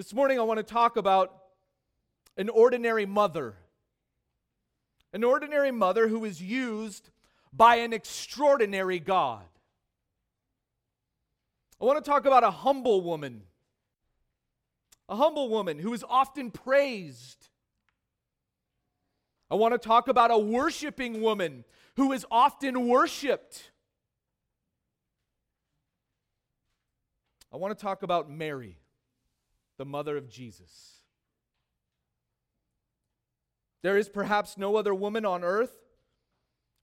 This morning I want to talk about an ordinary mother. An ordinary mother who is used by an extraordinary God. I want to talk about a humble woman. A humble woman who is often praised. I want to talk about a worshiping woman who is often worshiped. I want to talk about Mary, the mother of Jesus. There is perhaps no other woman on earth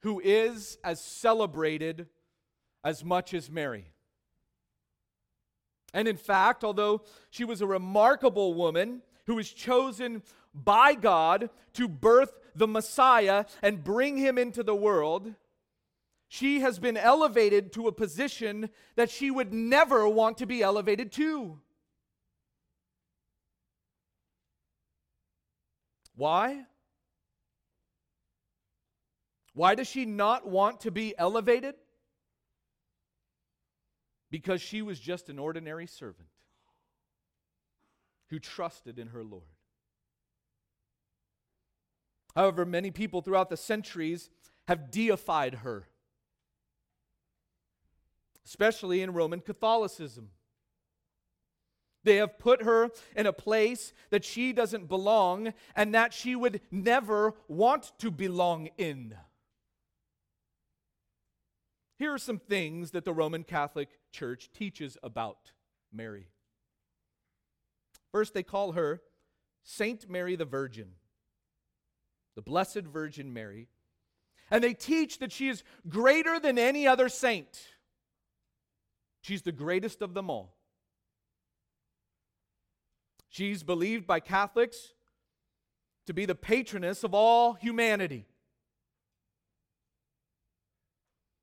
who is as celebrated as much as Mary. And in fact, although she was a remarkable woman who was chosen by God to birth the Messiah and bring him into the world, she has been elevated to a position that she would never want to be elevated to. Why? Why does she not want to be elevated? Because she was just an ordinary servant who trusted in her Lord. However, many people throughout the centuries have deified her, especially in Roman Catholicism. They have put her in a place that she doesn't belong and that she would never want to belong in. Here are some things that the Roman Catholic Church teaches about Mary. First, they call her Saint Mary the Virgin, the Blessed Virgin Mary. And they teach that she is greater than any other saint. She's the greatest of them all. She's believed by Catholics to be the patroness of all humanity.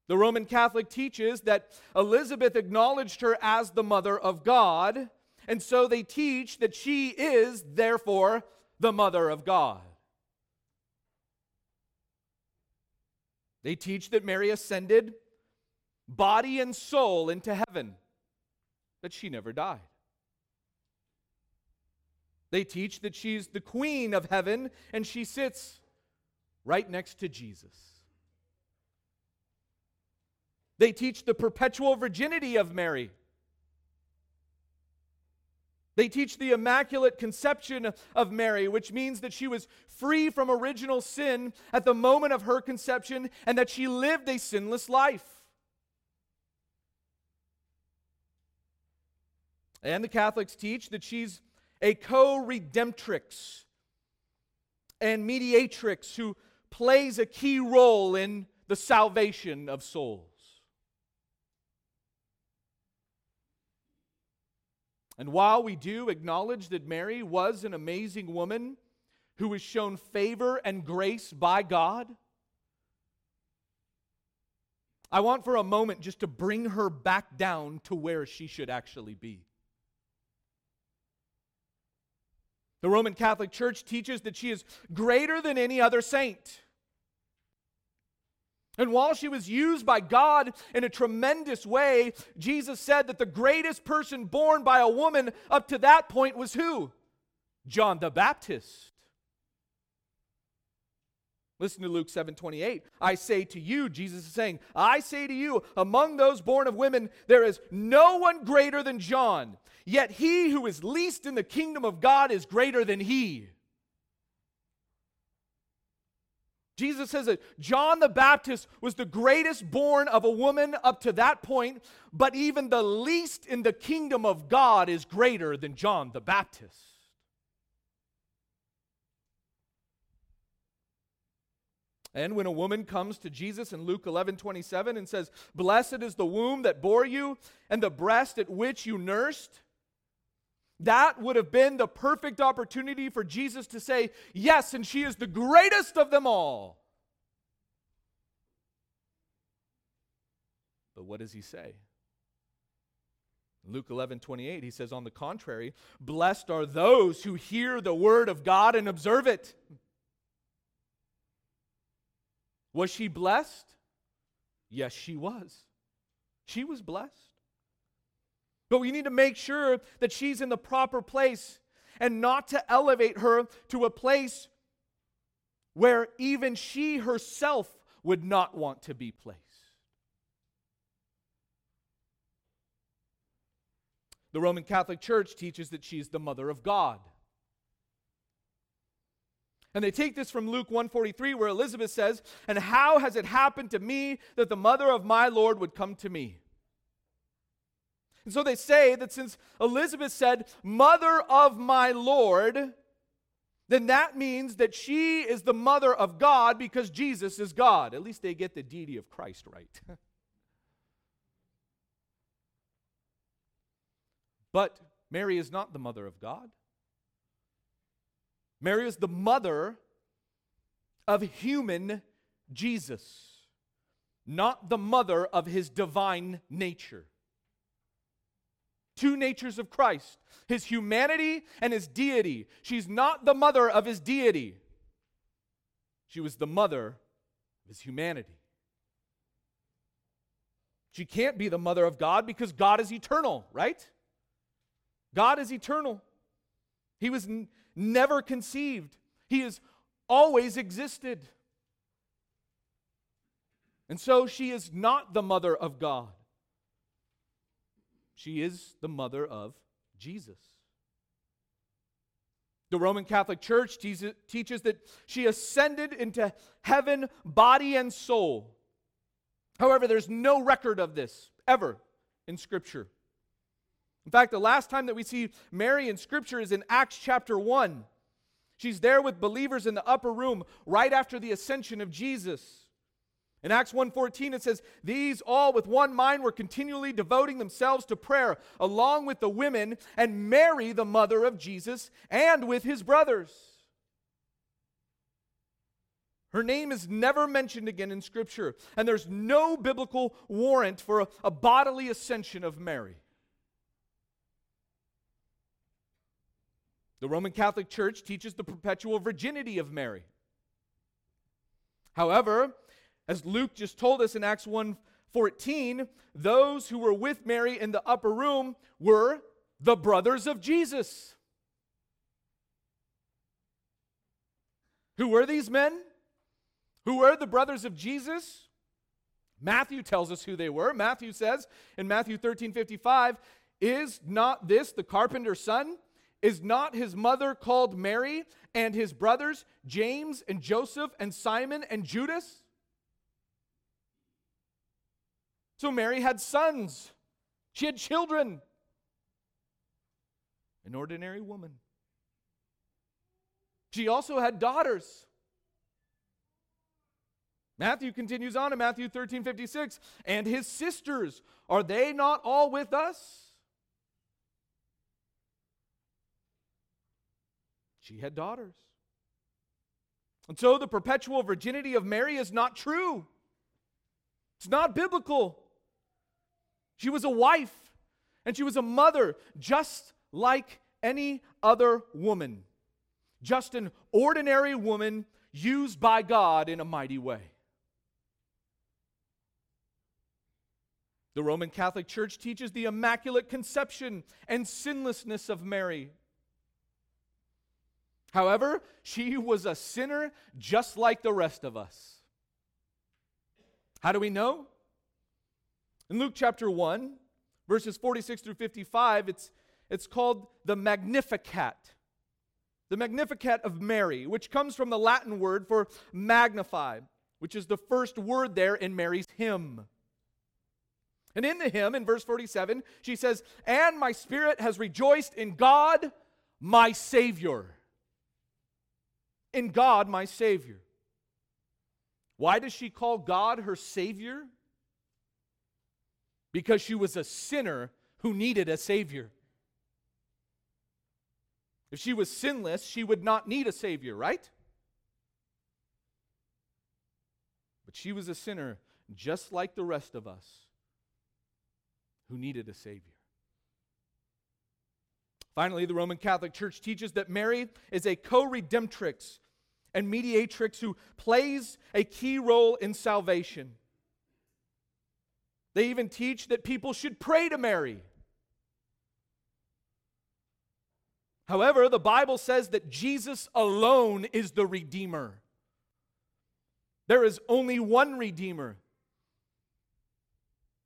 The Roman Catholic teaches that Elizabeth acknowledged her as the mother of God, and so they teach that she is, therefore, the mother of God. They teach that Mary ascended body and soul into heaven, that she never died. They teach that she's the queen of heaven, and she sits right next to Jesus. They teach the perpetual virginity of Mary. They teach the immaculate conception of Mary, which means that she was free from original sin at the moment of her conception and that she lived a sinless life. And the Catholics teach that she's a co-redemptrix and mediatrix who plays a key role in the salvation of souls. And while we do acknowledge that Mary was an amazing woman who was shown favor and grace by God, I want for a moment just to bring her back down to where she should actually be. The Roman Catholic Church teaches that she is greater than any other saint. And while she was used by God in a tremendous way, Jesus said that the greatest person born by a woman up to that point was who? John the Baptist. Listen to Luke 7:28. I say to you, Jesus is saying, I say to you, among those born of women, there is no one greater than John. Yet he who is least in the kingdom of God is greater than he. Jesus says that John the Baptist was the greatest born of a woman up to that point, but even the least in the kingdom of God is greater than John the Baptist. And when a woman comes to Jesus in Luke 11:27 and says, "Blessed is the womb that bore you and the breast at which you nursed," that would have been the perfect opportunity for Jesus to say, yes, and she is the greatest of them all. But what does he say? Luke 11:28, he says, on the contrary, blessed are those who hear the word of God and observe it. Was she blessed? Yes, she was. She was blessed. But we need to make sure that she's in the proper place and not to elevate her to a place where even she herself would not want to be placed. The Roman Catholic Church teaches that she is the mother of God. And they take this from Luke 1:43, where Elizabeth says, "And how has it happened to me that the mother of my Lord would come to me?" And so they say that since Elizabeth said, "Mother of my Lord," then that means that she is the mother of God because Jesus is God. At least they get the deity of Christ right. But Mary is not the mother of God. Mary is the mother of human Jesus, not the mother of his divine nature. Two natures of Christ, his humanity and his deity. She's not the mother of his deity. She was the mother of his humanity. She can't be the mother of God because God is eternal, right? God is eternal. He was never conceived. He has always existed. And so she is not the mother of God. She is the mother of Jesus. The Roman Catholic Church teaches that she ascended into heaven, body and soul. However, there's no record of this ever in Scripture. In fact, the last time that we see Mary in Scripture is in Acts chapter 1. She's there with believers in the upper room right after the ascension of Jesus. In Acts 1:14 it says, "These all with one mind were continually devoting themselves to prayer, along with the women and Mary, the mother of Jesus, and with his brothers." Her name is never mentioned again in Scripture, and there's no biblical warrant for a bodily ascension of Mary. The Roman Catholic Church teaches the perpetual virginity of Mary. However, as Luke just told us in Acts 1:14, those who were with Mary in the upper room were the brothers of Jesus. Who were these men? Who were the brothers of Jesus? Matthew tells us who they were. Matthew says in Matthew 13:55, "Is not this the carpenter's son? Is not his mother called Mary, and his brothers James and Joseph and Simon and Judas?" So Mary had sons. She had children. An ordinary woman. She also had daughters. Matthew continues on in Matthew 13:56, "And his sisters, are they not all with us?" She had daughters. And so the perpetual virginity of Mary is not true. It's not biblical. She was a wife, and she was a mother, just like any other woman. Just an ordinary woman used by God in a mighty way. The Roman Catholic Church teaches the immaculate conception and sinlessness of Mary. However, she was a sinner just like the rest of us. How do we know? In Luke chapter 1, verses 46 through 55, it's called the Magnificat. The Magnificat of Mary, which comes from the Latin word for magnify, which is the first word there in Mary's hymn. And in the hymn, in verse 47, she says, "And my spirit has rejoiced in God, my Savior." In God, my Savior. Why does she call God her Savior? Because she was a sinner who needed a Savior. If she was sinless, she would not need a Savior, right? But she was a sinner just like the rest of us who needed a Savior. Finally, the Roman Catholic Church teaches that Mary is a co-redemptrix and mediatrix who plays a key role in salvation. They even teach that people should pray to Mary. However, the Bible says that Jesus alone is the Redeemer. There is only one Redeemer.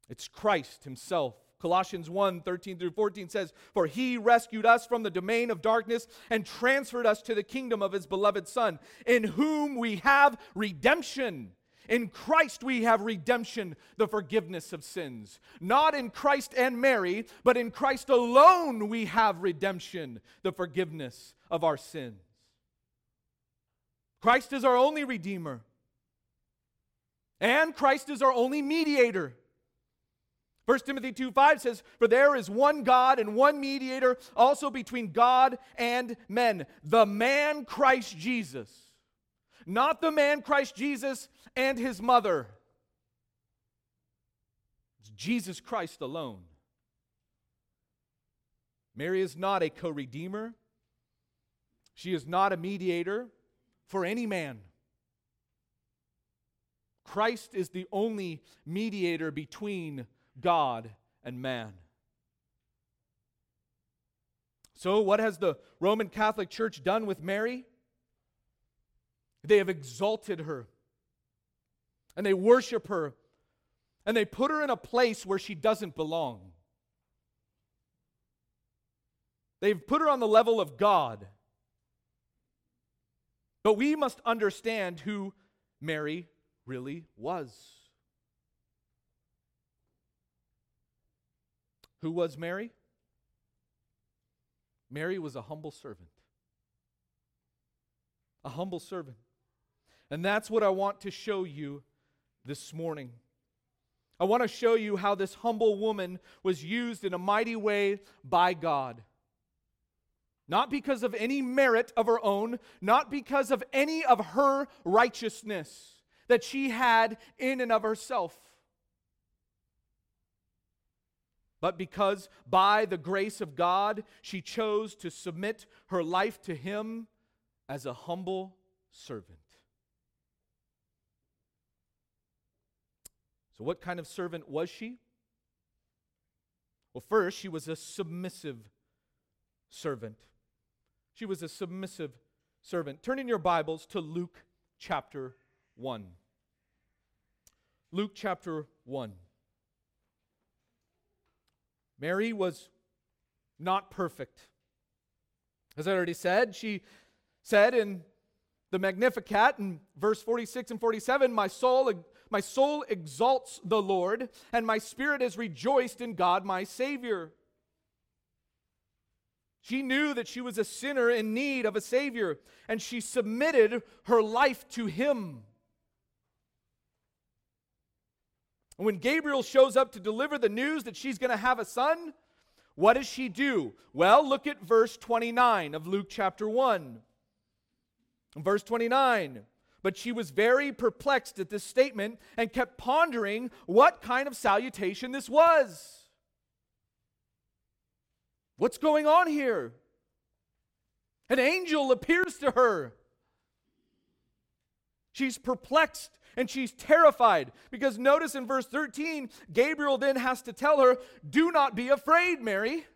It's Christ himself. Colossians 1:13-14 says, "For he rescued us from the domain of darkness and transferred us to the kingdom of his beloved Son, in whom we have redemption." In Christ we have redemption, the forgiveness of sins. Not in Christ and Mary, but in Christ alone we have redemption, the forgiveness of our sins. Christ is our only Redeemer. And Christ is our only mediator. 1 Timothy 2:5 says, "For there is one God and one mediator, also between God and men, the man Christ Jesus." Not the man Christ Jesus and his mother. It's Jesus Christ alone. Mary is not a co-redeemer. She is not a mediator for any man. Christ is the only mediator between God and man. So, what has the Roman Catholic Church done with Mary? They have exalted her, and they worship her, and they put her in a place where she doesn't belong. They've put her on the level of God. But we must understand who Mary really was. Who was Mary? Mary was a humble servant. A humble servant. And that's what I want to show you this morning. I want to show you how this humble woman was used in a mighty way by God. Not because of any merit of her own, not because of any of her righteousness that she had in and of herself, but because by the grace of God, she chose to submit her life to Him as a humble servant. So what kind of servant was she? Well, first, she was a submissive servant. She was a submissive servant. Turn in your Bibles to Luke chapter 1. Luke chapter 1. Mary was not perfect. As I already said, she said in the Magnificat in verse 46 and 47, My soul exalts the Lord, and my spirit is rejoiced in God my Savior. She knew that she was a sinner in need of a Savior, and she submitted her life to Him. And when Gabriel shows up to deliver the news that she's going to have a son, what does she do? Well, look at verse 29 of Luke chapter 1. In verse 29, "But she was very perplexed at this statement and kept pondering what kind of salutation this was." What's going on here? An angel appears to her. She's perplexed. And she's terrified, because notice in verse 13, Gabriel then has to tell her, "Do not be afraid, Mary.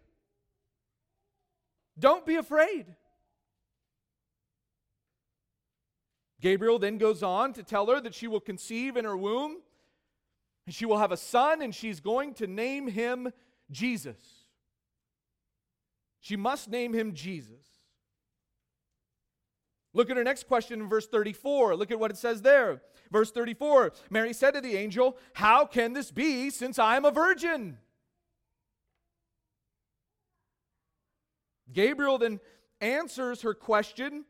Don't be afraid." Gabriel then goes on to tell her that she will conceive in her womb, and she will have a son, and she's going to name him Jesus. She must name him Jesus. Look at her next question in verse 34. Look at what it says there. Verse 34, "Mary said to the angel, 'How can this be, since I am a virgin?'" Gabriel then answers her question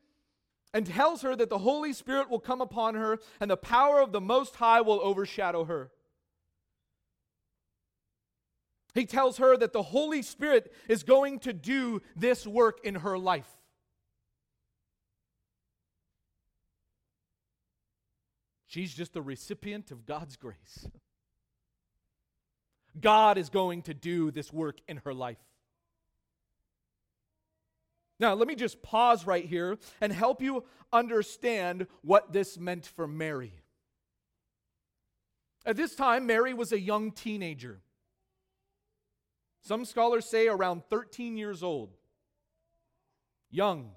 and tells her that the Holy Spirit will come upon her and the power of the Most High will overshadow her. He tells her that the Holy Spirit is going to do this work in her life. She's just a recipient of God's grace. God is going to do this work in her life. Now, let me just pause right here and help you understand what this meant for Mary. At this time, Mary was a young teenager. Some scholars say around 13 years old. young.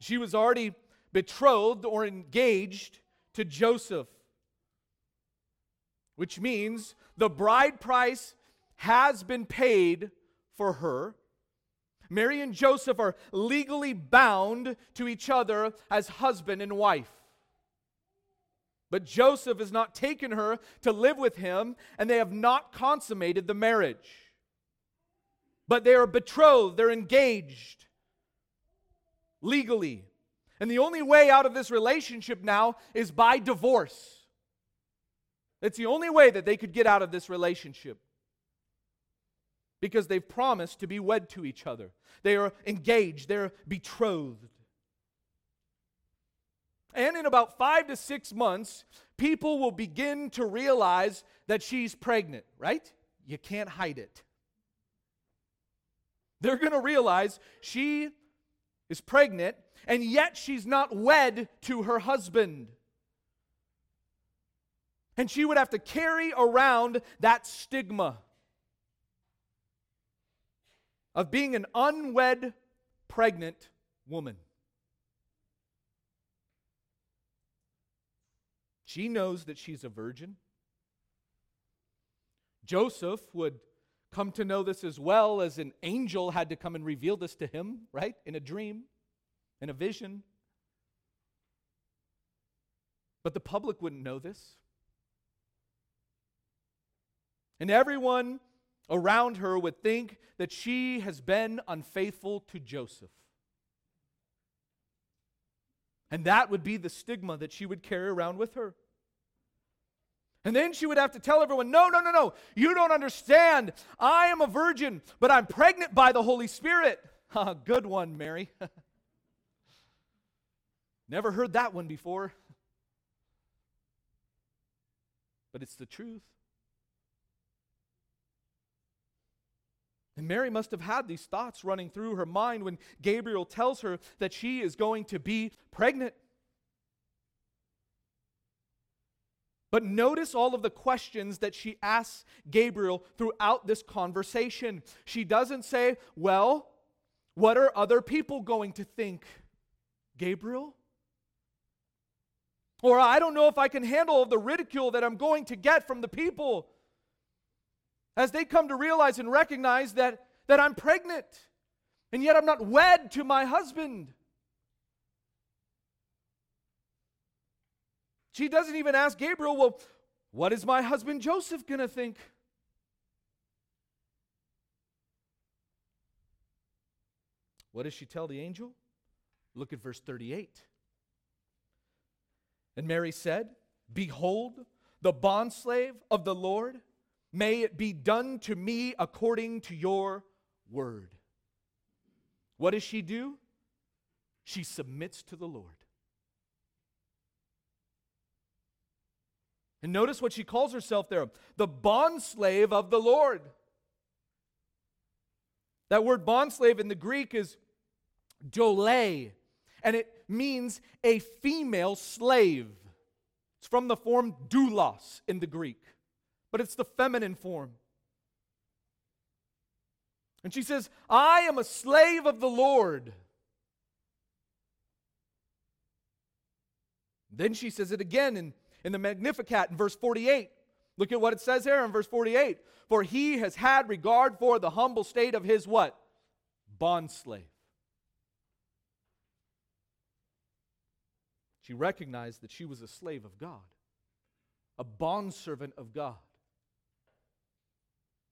She was already betrothed or engaged to Joseph, which means the bride price has been paid for her. Mary and Joseph are legally bound to each other as husband and wife. But Joseph has not taken her to live with him, and they have not consummated the marriage. But they are betrothed, they're engaged legally. And the only way out of this relationship now is by divorce. It's the only way that they could get out of this relationship, because they've promised to be wed to each other. They are engaged. They're betrothed. And in about 5 to 6 months, people will begin to realize that she's pregnant, right? You can't hide it. They're going to realize she is pregnant, and yet she's not wed to her husband. And she would have to carry around that stigma of being an unwed, pregnant woman. She knows that she's a virgin. Joseph would come to know this as well, as an angel had to come and reveal this to him, right? In a dream, in a vision. But the public wouldn't know this. And everyone around her would think that she has been unfaithful to Joseph. And that would be the stigma that she would carry around with her. And then she would have to tell everyone, no, you don't understand. I am a virgin, but I'm pregnant by the Holy Spirit. Good one, Mary. Never heard that one before. But it's the truth. And Mary must have had these thoughts running through her mind when Gabriel tells her that she is going to be pregnant. But notice all of the questions that she asks Gabriel throughout this conversation. She doesn't say, well, what are other people going to think, Gabriel? Or I don't know if I can handle the ridicule that I'm going to get from the people as they come to realize and recognize that I'm pregnant, and yet I'm not wed to my husband. She doesn't even ask Gabriel, well, what is my husband Joseph going to think? What does she tell the angel? Look at verse 38. And Mary said, behold, the bondslave of the Lord, may it be done to me according to your word. What does she do? She submits to the Lord. And notice what she calls herself there, the bondslave of the Lord. That word bondslave in the Greek is doulē, and it means a female slave. It's from the form doulos in the Greek. But it's the feminine form. And she says, I am a slave of the Lord. Then she says it again in the Magnificat in verse 48. Look at what it says here in verse 48. For he has had regard for the humble state of his what? Bondslave. She recognized that she was a slave of God, a bondservant of God.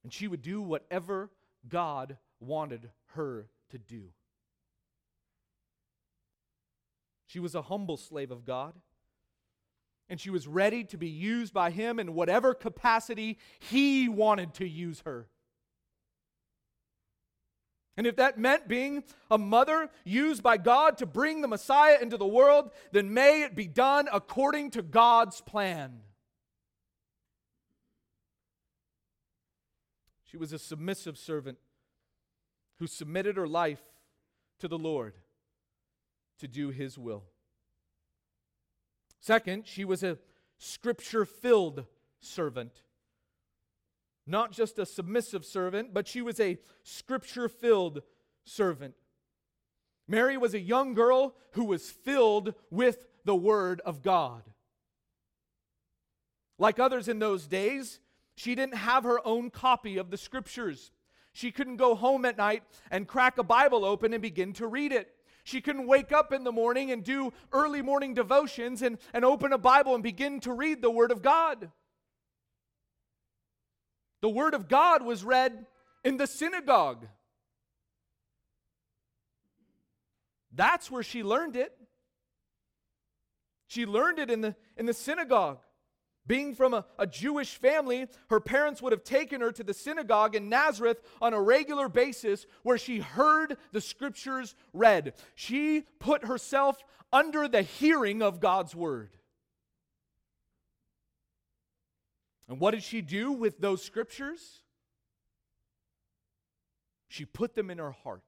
And she would do whatever God wanted her to do. She was a humble slave of God, and she was ready to be used by Him in whatever capacity He wanted to use her. And if that meant being a mother used by God to bring the Messiah into the world, then may it be done according to God's plan. She was a submissive servant who submitted her life to the Lord to do His will. Second, she was a Scripture-filled servant. Not just a submissive servant, but she was a Scripture-filled servant. Mary was a young girl who was filled with the Word of God. Like others in those days, she didn't have her own copy of the Scriptures. She couldn't go home at night and crack a Bible open and begin to read it. She couldn't wake up in the morning and do early morning devotions and open a Bible and begin to read the Word of God. The Word of God was read in the synagogue. That's where she learned it. She learned it in the synagogue. Being from a Jewish family, her parents would have taken her to the synagogue in Nazareth on a regular basis where she heard the Scriptures read. She put herself under the hearing of God's Word. And what did she do with those Scriptures? She put them in her heart.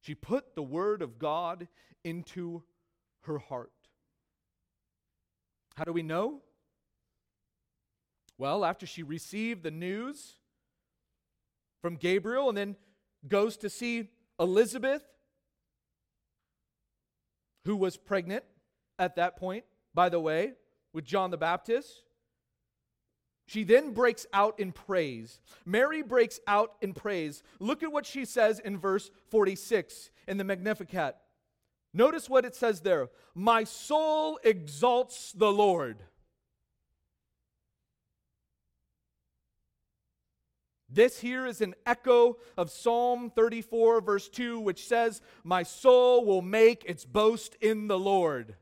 She put the Word of God into her heart. How do we know? Well, after she received the news from Gabriel and then goes to see Elizabeth, who was pregnant at that point, by the way, with John the Baptist, she then breaks out in praise. Mary breaks out in praise. Look at what she says in verse 46 in the Magnificat. Notice what it says there. My soul exalts the Lord. This here is an echo of Psalm 34, verse 2, which says, my soul will make its boast in the Lord.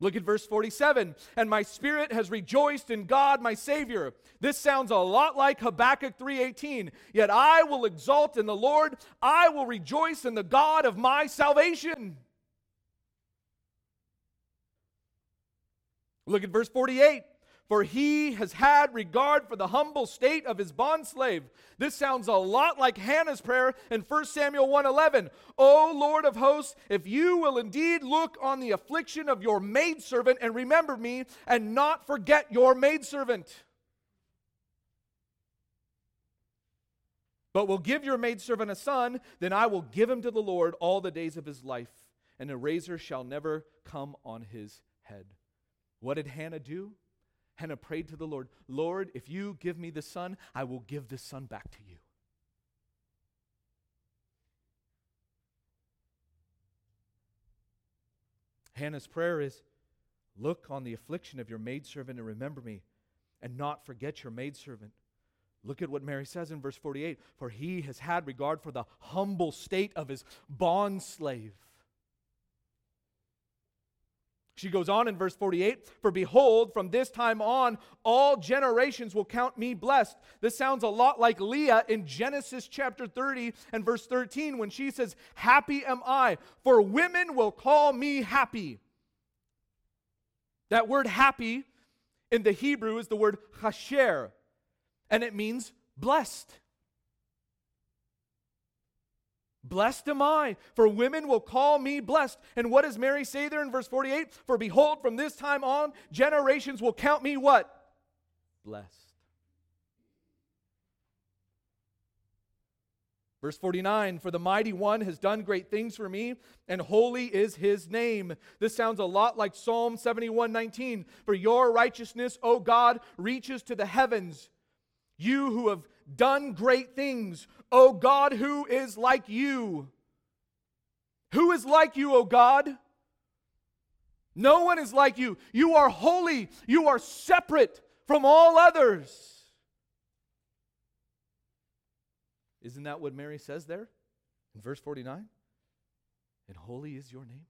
Look at verse 47. And my spirit has rejoiced in God my Savior. This sounds a lot like Habakkuk 3:18. Yet I will exalt in the Lord. I will rejoice in the God of my salvation. Look at verse 48. For he has had regard for the humble state of his bondslave. This sounds a lot like Hannah's prayer in 1 Samuel 1:11. O Lord of hosts, if you will indeed look on the affliction of your maidservant and remember me, and not forget your maidservant. But will give your maidservant a son, then I will give him to the Lord all the days of his life, and a razor shall never come on his head. What did Hannah do? Hannah prayed to the Lord, Lord, if you give me the son, I will give the son back to you. Hannah's prayer is, look on the affliction of your maidservant and remember me, and not forget your maidservant. Look at what Mary says in verse 48, for he has had regard for the humble state of his bondslave. She goes on in verse 48, for behold, from this time on, all generations will count me blessed. This sounds a lot like Leah in Genesis chapter 30 and verse 13 when she says, happy am I, for women will call me happy. That word happy in the Hebrew is the word chasher, and it means blessed. Blessed am I, for women will call me blessed. And what does Mary say there in verse 48? For behold, from this time on, generations will count me what? Blessed. Verse 49, for the mighty one has done great things for me, and holy is his name. This sounds a lot like Psalm 71:19. For your righteousness, O God, reaches to the heavens. You who have done great things, O God, who is like you? Who is like you, O God? No one is like you. You are holy. You are separate from all others. Isn't that what Mary says there in verse 49? And holy is your name.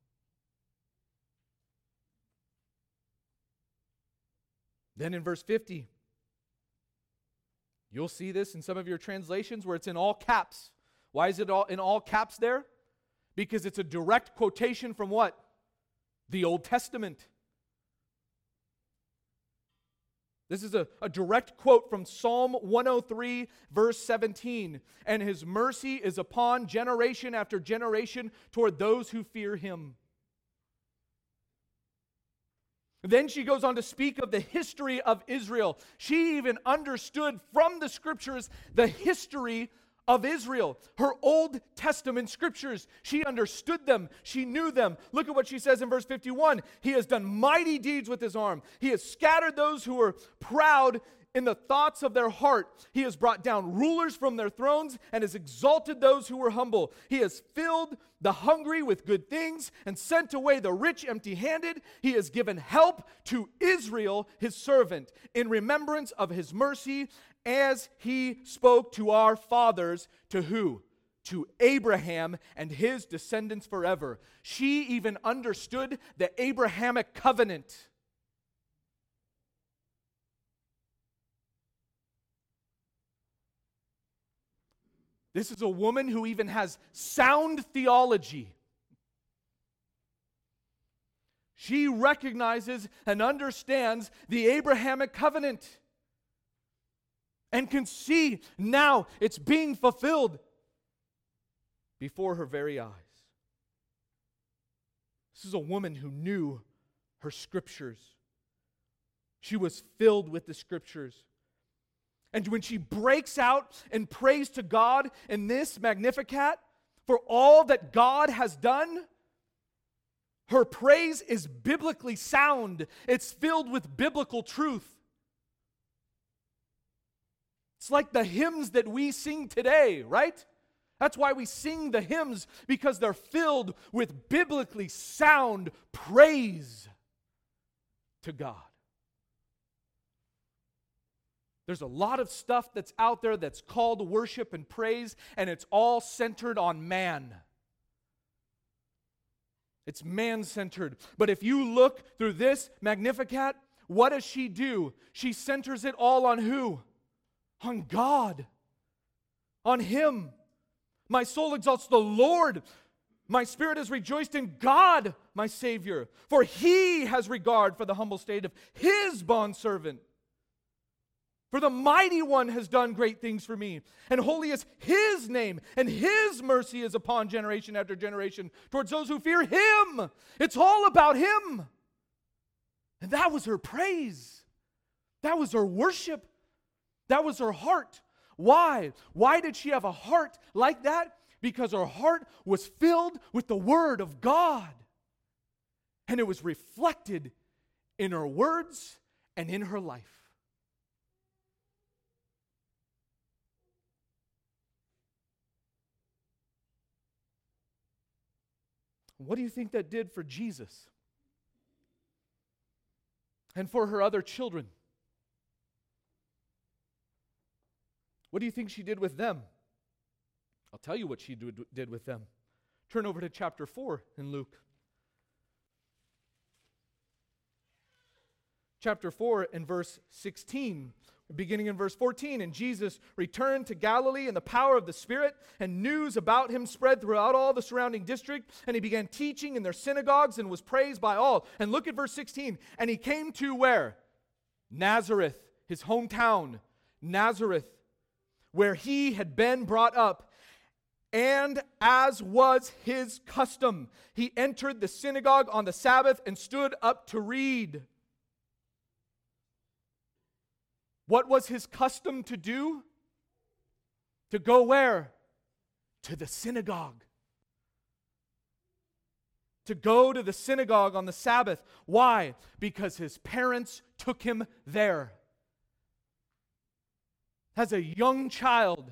Then in verse 50, you'll see this in some of your translations where it's in all caps. Why is it all in all caps there? Because it's a direct quotation from what? The Old Testament. This is a direct quote from Psalm 103, verse 17. And his mercy is upon generation after generation toward those who fear him. Then she goes on to speak of the history of Israel. She even understood from the scriptures the history of Israel. Her Old Testament scriptures, she understood them. She knew them. Look at what she says in verse 51. He has done mighty deeds with his arm. He has scattered those who are proud in the thoughts of their heart. He has brought down rulers from their thrones and has exalted those who were humble. He has filled the hungry with good things and sent away the rich empty-handed. He has given help to Israel, his servant, in remembrance of his mercy as he spoke to our fathers, to who? To Abraham and his descendants forever. She even understood the Abrahamic covenant. This is a woman who even has sound theology. She recognizes and understands the Abrahamic covenant and can see now it's being fulfilled before her very eyes. This is a woman who knew her scriptures. She was filled with the scriptures. And when she breaks out in praise to God in this Magnificat for all that God has done, her praise is biblically sound. It's filled with biblical truth. It's like the hymns that we sing today, right? That's why we sing the hymns, because they're filled with biblically sound praise to God. There's a lot of stuff that's out there that's called worship and praise, and it's all centered on man. It's man-centered. But if you look through this Magnificat, what does she do? She centers it all on who? On God. On Him. My soul exalts the Lord. My spirit is rejoiced in God, my Savior, for He has regard for the humble state of His bondservant. For the Mighty One has done great things for me, and holy is His name, and His mercy is upon generation after generation towards those who fear Him. It's all about Him. And that was her praise. That was her worship. That was her heart. Why? Why did she have a heart like that? Because her heart was filled with the Word of God. And it was reflected in her words and in her life. What do you think that did for Jesus and for her other children? What do you think she did with them? I'll tell you what she did with them. Turn over to chapter 4 in Luke. Chapter 4 and verse 16. Beginning in verse 14, and Jesus returned to Galilee in the power of the Spirit, and news about him spread throughout all the surrounding district, and he began teaching in their synagogues and was praised by all. And look at verse 16. And he came to where? Nazareth, his hometown, Nazareth, where he had been brought up. And as was his custom, he entered the synagogue on the Sabbath and stood up to read. What was his custom to do? To go where? To the synagogue. To go to the synagogue on the Sabbath. Why? Because his parents took him there. As a young child,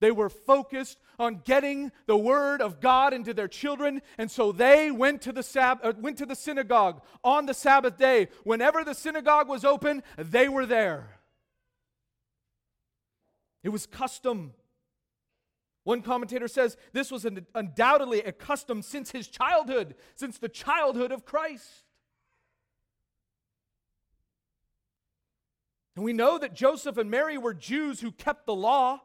they were focused on getting the Word of God into their children, and so they went to the synagogue on the Sabbath day. Whenever the synagogue was open, they were there. It was custom. One commentator says this was undoubtedly a custom since his childhood, since the childhood of Christ. And we know that Joseph and Mary were Jews who kept the law.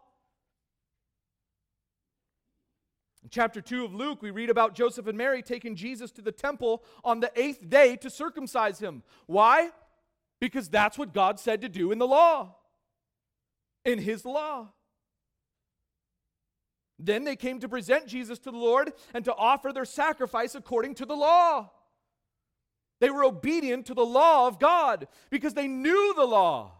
In chapter 2 of Luke, we read about Joseph and Mary taking Jesus to the temple on the 8th day to circumcise him. Why? Because that's what God said to do in the law, in His law. Then they came to present Jesus to the Lord and to offer their sacrifice according to the law. They were obedient to the law of God because they knew the law.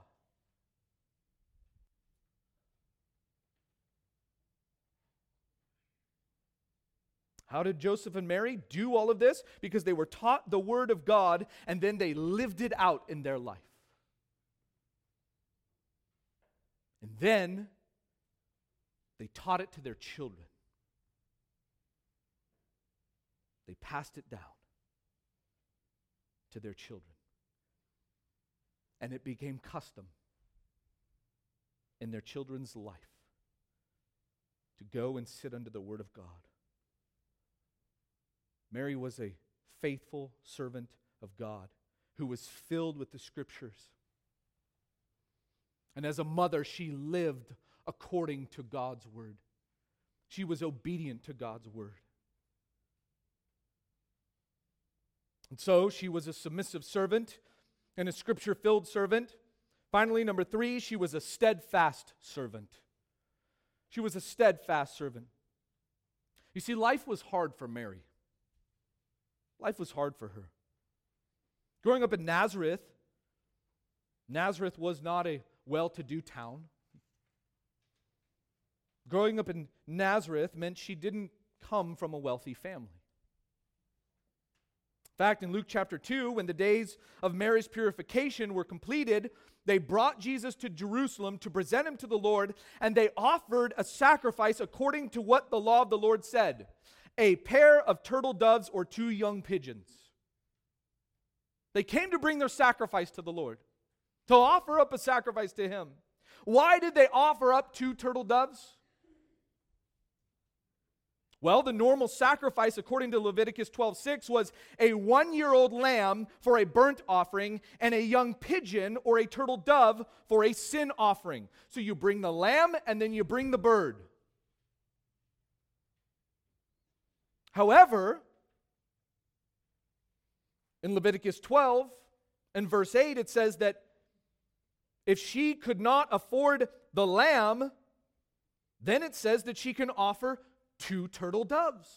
How did Joseph and Mary do all of this? Because they were taught the word of God and then they lived it out in their life. And then they taught it to their children. They passed it down to their children. And it became custom in their children's life to go and sit under the word of God. Mary was a faithful servant of God who was filled with the Scriptures. And as a mother, she lived according to God's word. She was obedient to God's word. And so she was a submissive servant and a Scripture-filled servant. Finally, number 3, she was a steadfast servant. She was a steadfast servant. You see, life was hard for Mary. Life was hard for her. Growing up in Nazareth, Nazareth was not a well-to-do town. Growing up in Nazareth meant she didn't come from a wealthy family. In fact, in Luke chapter 2, when the days of Mary's purification were completed, they brought Jesus to Jerusalem to present him to the Lord, and they offered a sacrifice according to what the law of the Lord said. A pair of turtle doves or 2 young pigeons. They came to bring their sacrifice to the Lord, to offer up a sacrifice to Him. Why did they offer up 2 turtle doves? Well, the normal sacrifice, according to Leviticus 12:6, was a 1-year-old lamb for a burnt offering and a young pigeon or a turtle dove for a sin offering. So you bring the lamb and then you bring the bird. However, in Leviticus 12 and verse 8, it says that if she could not afford the lamb, then it says that she can offer 2 turtle doves.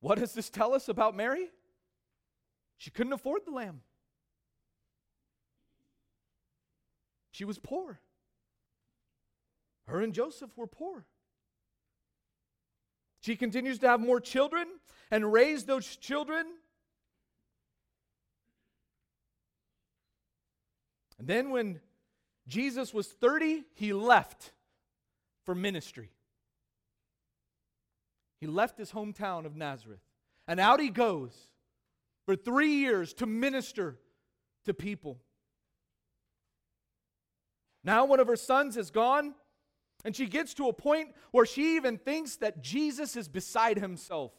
What does this tell us about Mary? She couldn't afford the lamb. She was poor. Her and Joseph were poor. She continues to have more children and raise those children. And then when Jesus was 30, he left for ministry. He left his hometown of Nazareth. And out he goes for 3 years to minister to people. Now one of her sons is gone. And she gets to a point where she even thinks that Jesus is beside himself.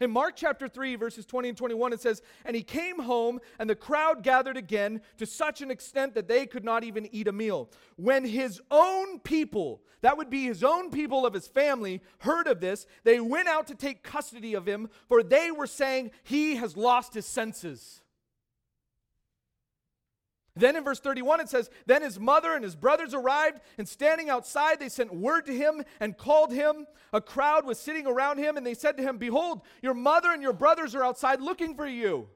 In Mark chapter 3, verses 20 and 21, it says, "And he came home, and the crowd gathered again to such an extent that they could not even eat a meal. When his own people," that would be his own people of his family, "heard of this, they went out to take custody of him, for they were saying, 'He has lost his senses.'" Then in verse 31 it says, "Then his mother and his brothers arrived, and standing outside they sent word to him and called him. A crowd was sitting around him, and they said to him, 'Behold, your mother and your brothers are outside looking for you.'"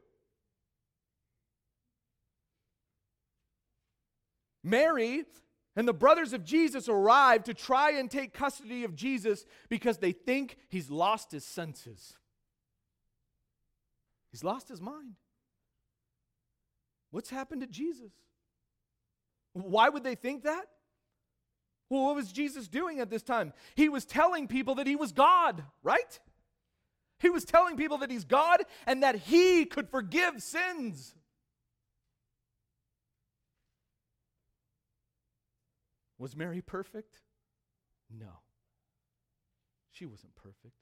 Mary and the brothers of Jesus arrive to try and take custody of Jesus because they think he's lost his senses. He's lost his mind. What's happened to Jesus? Why would they think that? Well, what was Jesus doing at this time? He was telling people that he was God, right? He was telling people that he's God and that he could forgive sins. Was Mary perfect? No. She wasn't perfect.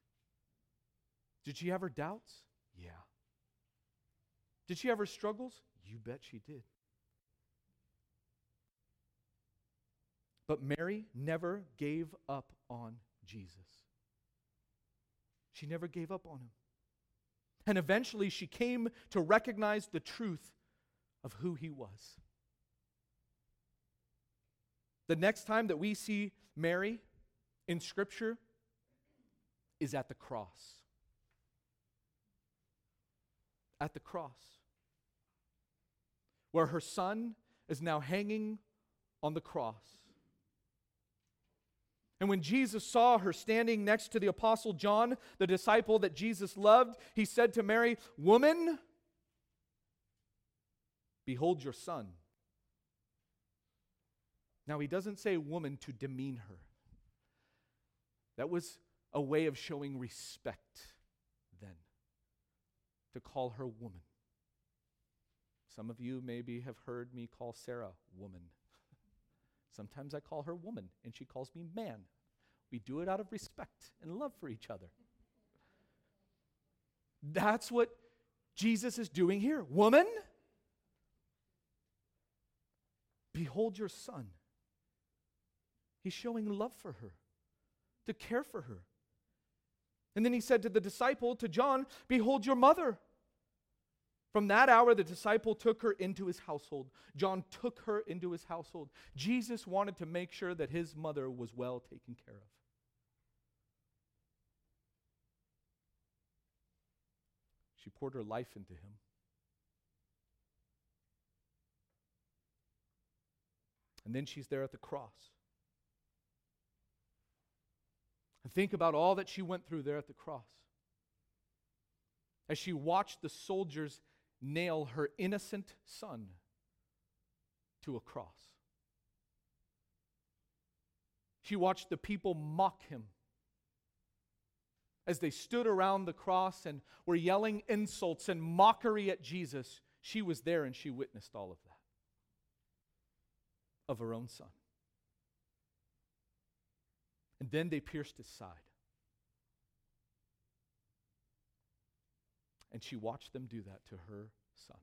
Did she have her doubts? Yeah. Did she have her struggles? You bet she did. But Mary never gave up on Jesus. She never gave up on him. And eventually she came to recognize the truth of who he was. The next time that we see Mary in Scripture is at the cross. at the cross, where her son is now hanging on the cross. And when Jesus saw her standing next to the Apostle John, the disciple that Jesus loved, he said to Mary, "Woman, behold your son." Now, he doesn't say woman to demean her. That was a way of showing respect then, to call her woman. Some of you maybe have heard me call Sarah woman. Sometimes I call her woman, and she calls me man. We do it out of respect and love for each other. That's what Jesus is doing here. Woman, behold your son. He's showing love for her, to care for her. And then he said to the disciple, to John, "Behold your mother." From that hour, the disciple took her into his household. John took her into his household. Jesus wanted to make sure that his mother was well taken care of. She poured her life into him. And then she's there at the cross. And think about all that she went through there at the cross, as she watched the soldiers nail her innocent son to a cross. She watched the people mock him as they stood around the cross and were yelling insults and mockery at Jesus. She was there and she witnessed all of that of her own son. And then they pierced his side. And she watched them do that to her son.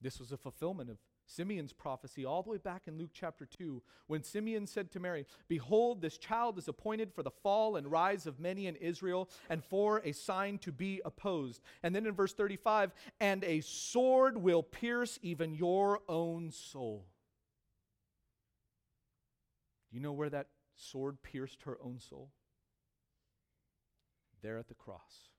This was a fulfillment of Simeon's prophecy all the way back in Luke chapter 2, when Simeon said to Mary, "Behold, this child is appointed for the fall and rise of many in Israel, and for a sign to be opposed." And then in verse 35, "And a sword will pierce even your own soul." Do you know where that sword pierced her own soul? There at the cross.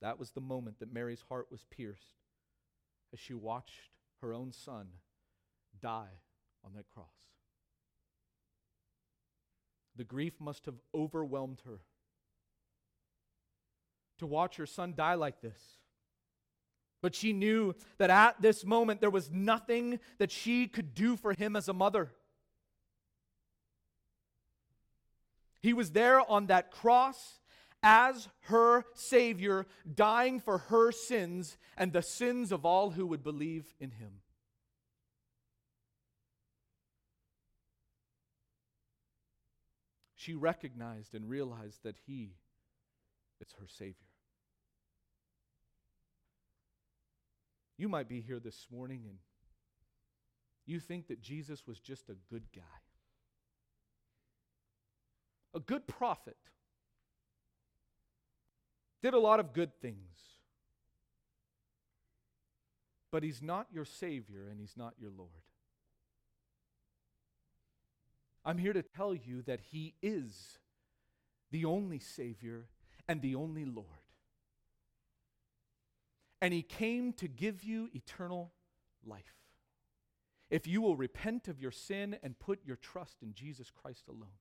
That was the moment that Mary's heart was pierced as she watched her own son die on that cross. The grief must have overwhelmed her to watch her son die like this. But she knew that at this moment there was nothing that she could do for him as a mother. He was there on that cross as her Savior, dying for her sins and the sins of all who would believe in him. She recognized and realized that he is her Savior. You might be here this morning and you think that Jesus was just a good guy, a good prophet, did a lot of good things. But he's not your Savior and he's not your Lord. I'm here to tell you that he is the only Savior and the only Lord. And he came to give you eternal life, if you will repent of your sin and put your trust in Jesus Christ alone.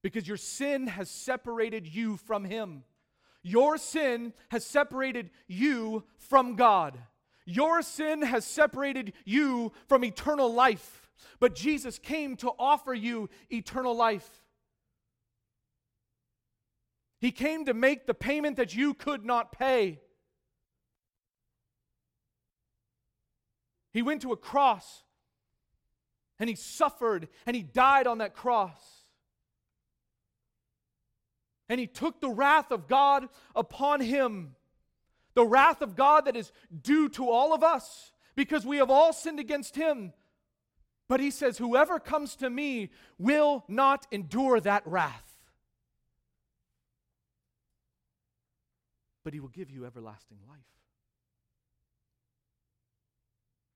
Because your sin has separated you from him. Your sin has separated you from God. Your sin has separated you from eternal life. But Jesus came to offer you eternal life. He came to make the payment that you could not pay. He went to a cross, and he suffered, and he died on that cross. And he took the wrath of God upon him, the wrath of God that is due to all of us, because we have all sinned against him. But he says, "Whoever comes to me will not endure that wrath, but he will give you everlasting life."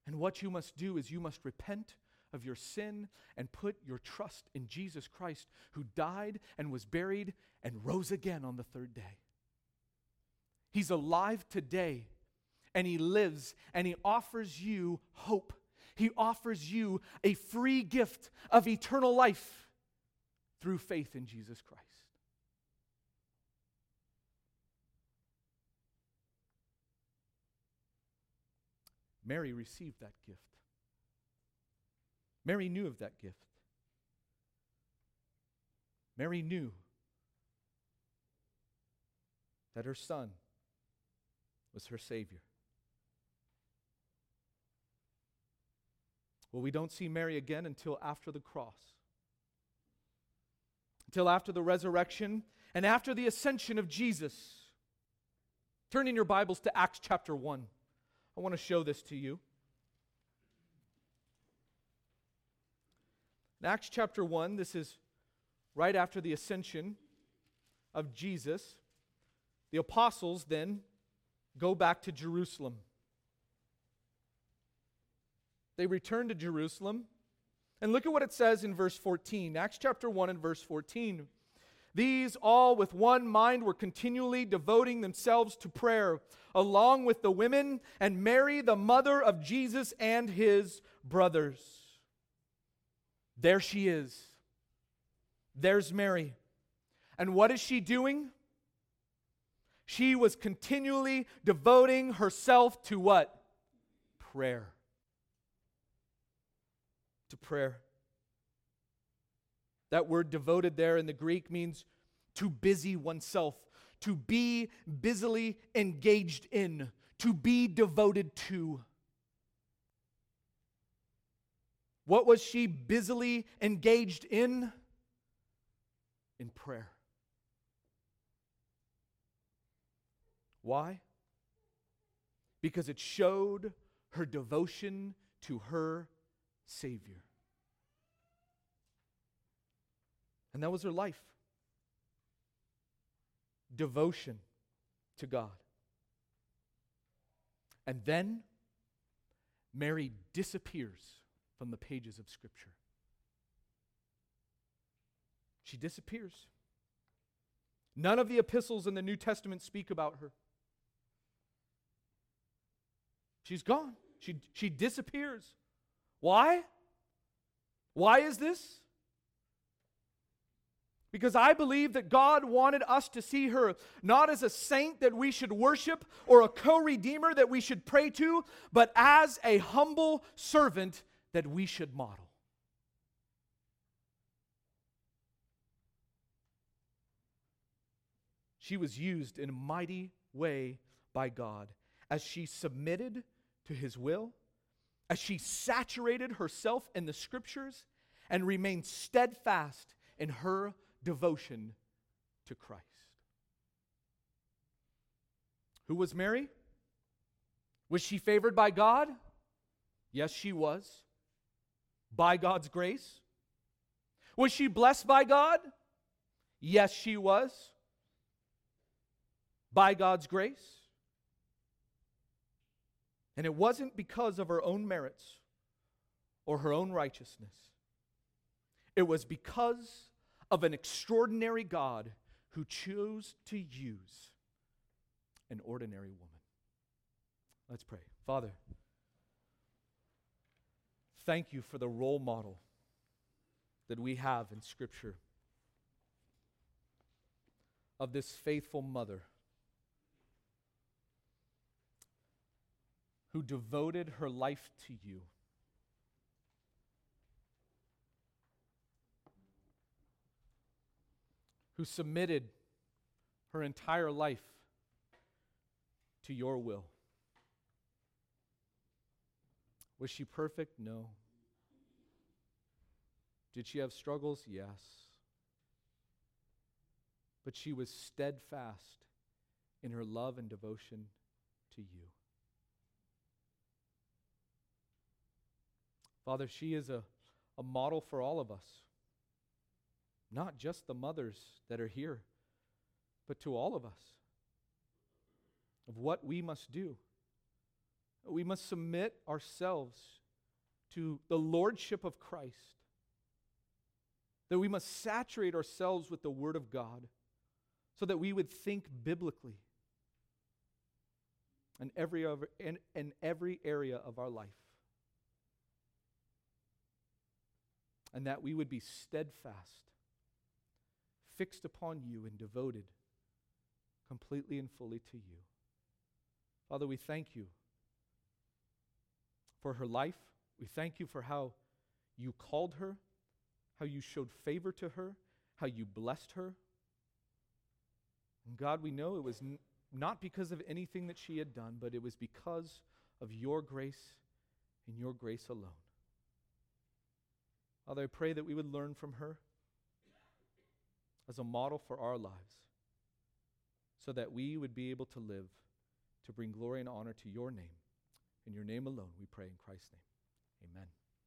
And what you must do is you must repent of your sin and put your trust in Jesus Christ, who died and was buried and rose again on the third day. He's alive today, and he lives, and he offers you hope. He offers you a free gift of eternal life through faith in Jesus Christ. Mary received that gift. Mary knew of that gift. Mary knew that her son was her Savior. Well, we don't see Mary again until after the cross, until after the resurrection, and after the ascension of Jesus. Turn in your Bibles to Acts chapter 1. I want to show this to you. In Acts chapter 1, this is right after the ascension of Jesus. The apostles then go back to Jerusalem. They return to Jerusalem. And look at what it says in verse 14. Acts chapter 1 and verse 14. These all with one mind were continually devoting themselves to prayer, along with the women and Mary, the mother of Jesus and his brothers. There she is. There's Mary. And what is she doing? She was continually devoting herself to what? Prayer. To prayer. That word devoted there in the Greek means to busy oneself, to be busily engaged in, to be devoted to. What was she busily engaged in? In prayer. Why? Because it showed her devotion to her Savior. And that was her life. Devotion to God. And then Mary disappears from the pages of Scripture. She disappears. None of the epistles in the New Testament speak about her. She's gone. She disappears. Why? Why is this? Because I believe that God wanted us to see her not as a saint that we should worship or a co-redeemer that we should pray to, but as a humble servant that we should model. She was used in a mighty way by God as she submitted to His will, as she saturated herself in the Scriptures and remained steadfast in her devotion to Christ. Who was Mary? Was she favored by God? Yes, she was. By God's grace. Was she blessed by God? Yes, she was. By God's grace. And it wasn't because of her own merits or her own righteousness. It was because of an extraordinary God who chose to use an ordinary woman. Let's pray. Father, thank you for the role model that we have in Scripture of this faithful mother who devoted her life to you. Who submitted her entire life to your will. Was she perfect? No. Did she have struggles? Yes. But she was steadfast in her love and devotion to you. Father, she is a model for all of us. Not just the mothers that are here, but to all of us, of what we must do. We must submit ourselves to the lordship of Christ, that we must saturate ourselves with the Word of God so that we would think biblically in every area of our life, and that we would be steadfast, fixed upon you and devoted completely and fully to you. Father, we thank you for her life. We thank you for how you called her, how you showed favor to her, how you blessed her. And God, we know it was not because of anything that she had done, but it was because of your grace and your grace alone. Father, I pray that we would learn from her as a model for our lives, so that we would be able to live to bring glory and honor to your name. In your name alone, we pray in Christ's name. Amen.